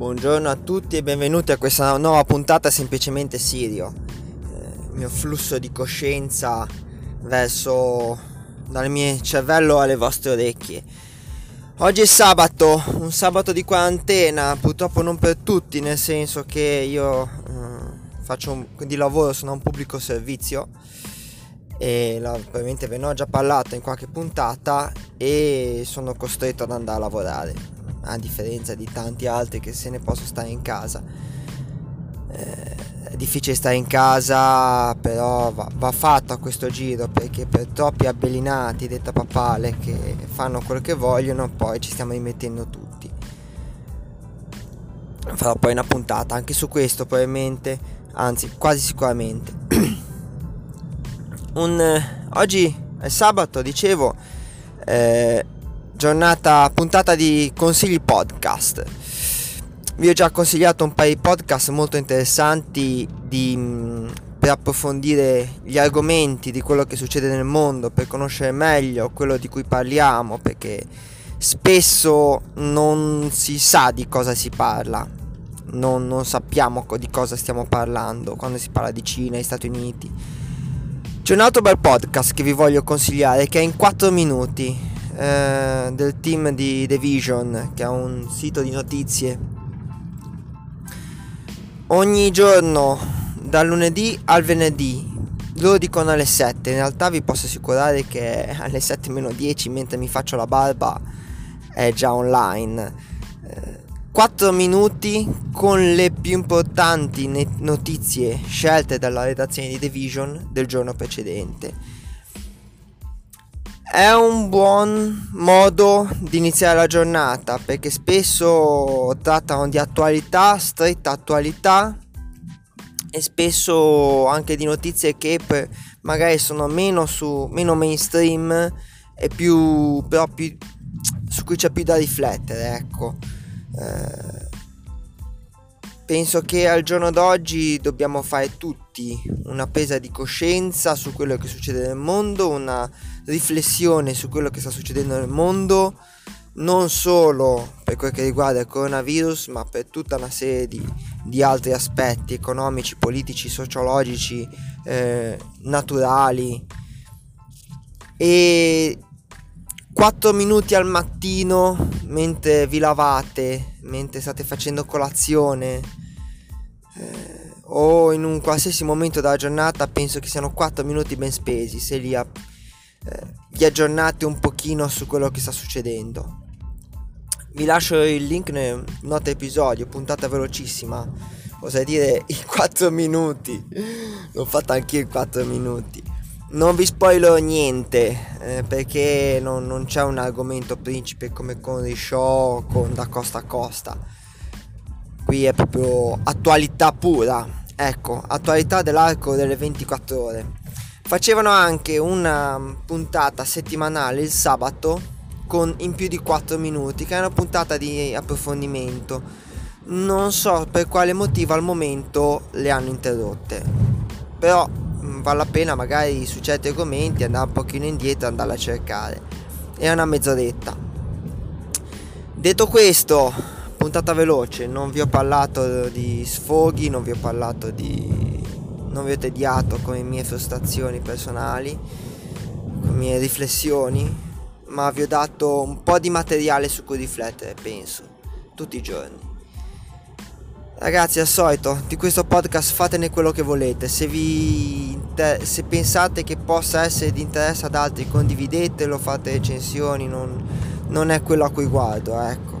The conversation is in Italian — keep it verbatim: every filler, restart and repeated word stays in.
Buongiorno a tutti e benvenuti a questa nuova puntata semplicemente Sirio. Il mio flusso di coscienza verso dal mio cervello alle vostre orecchie. Oggi è sabato, un sabato di quarantena, purtroppo non per tutti, nel senso che io eh, faccio un, di lavoro sono un pubblico servizio e la, probabilmente ve ne ho già parlato in qualche puntata e sono costretto ad andare a lavorare, a differenza di tanti altri che se ne possono stare in casa. Eh, è difficile stare in casa, però va, va fatto a questo giro, perché per troppi abbellinati, detta papale, che fanno quello che vogliono, poi ci stiamo rimettendo tutti. Farò poi una puntata anche su questo, probabilmente, anzi quasi sicuramente. Un, eh, oggi è sabato, dicevo, eh, giornata, puntata di consigli podcast. Vi ho già consigliato un paio di podcast molto interessanti di, per approfondire gli argomenti di quello che succede nel mondo, per conoscere meglio quello di cui parliamo, perché spesso non si sa di cosa si parla, non, non sappiamo di cosa stiamo parlando quando si parla di Cina e Stati Uniti. C'è un altro bel podcast che vi voglio consigliare, che è in quattro minuti del team di The Vision, che è un sito di notizie. Ogni giorno dal lunedì al venerdì, loro dicono alle sette, in realtà vi posso assicurare che alle sette meno dieci, mentre mi faccio la barba, è già online. Quattro minuti con le più importanti notizie scelte dalla redazione di The Vision del giorno precedente. È un buon modo di iniziare la giornata, perché spesso trattano di attualità, stretta attualità, e spesso anche di notizie che per, magari sono meno su meno mainstream e più proprio su cui c'è più da riflettere, ecco. Eh, penso che al giorno d'oggi dobbiamo fare tutti una presa di coscienza su quello che succede nel mondo, una riflessione su quello che sta succedendo nel mondo, non solo per quel che riguarda il coronavirus, ma per tutta una serie di, di altri aspetti economici, politici, sociologici, eh, naturali. E quattro minuti al mattino, mentre vi lavate, mentre state facendo colazione, eh, o in un qualsiasi momento della giornata, penso che siano quattro minuti ben spesi se li a- vi aggiornate un pochino su quello che sta succedendo. Vi lascio il link nel note episodio, puntata velocissima, oserei dire i quattro minuti, l'ho fatta anch'io in quattro minuti. Non vi spoilerò niente, eh, perché non, non c'è un argomento principe come con The Show, con Da Costa a Costa. Qui è proprio attualità pura, ecco, attualità dell'arco delle ventiquattro ore. Facevano anche una puntata settimanale il sabato con in più di quattro minuti, che è una puntata di approfondimento. Non so per quale motivo al momento le hanno interrotte, però vale la pena magari su certi argomenti andare un pochino indietro e andarla a cercare. È una mezz'oretta. Detto questo, puntata veloce, non vi ho parlato di sfoghi, non vi ho parlato di... non vi ho tediato con le mie frustrazioni personali, con le mie riflessioni, ma vi ho dato un po' di materiale su cui riflettere, penso, tutti i giorni. Ragazzi, al solito, di questo podcast fatene quello che volete. Se, vi inter- se pensate che possa essere di interesse ad altri, condividetelo, fate recensioni, non, non è quello a cui guardo, ecco.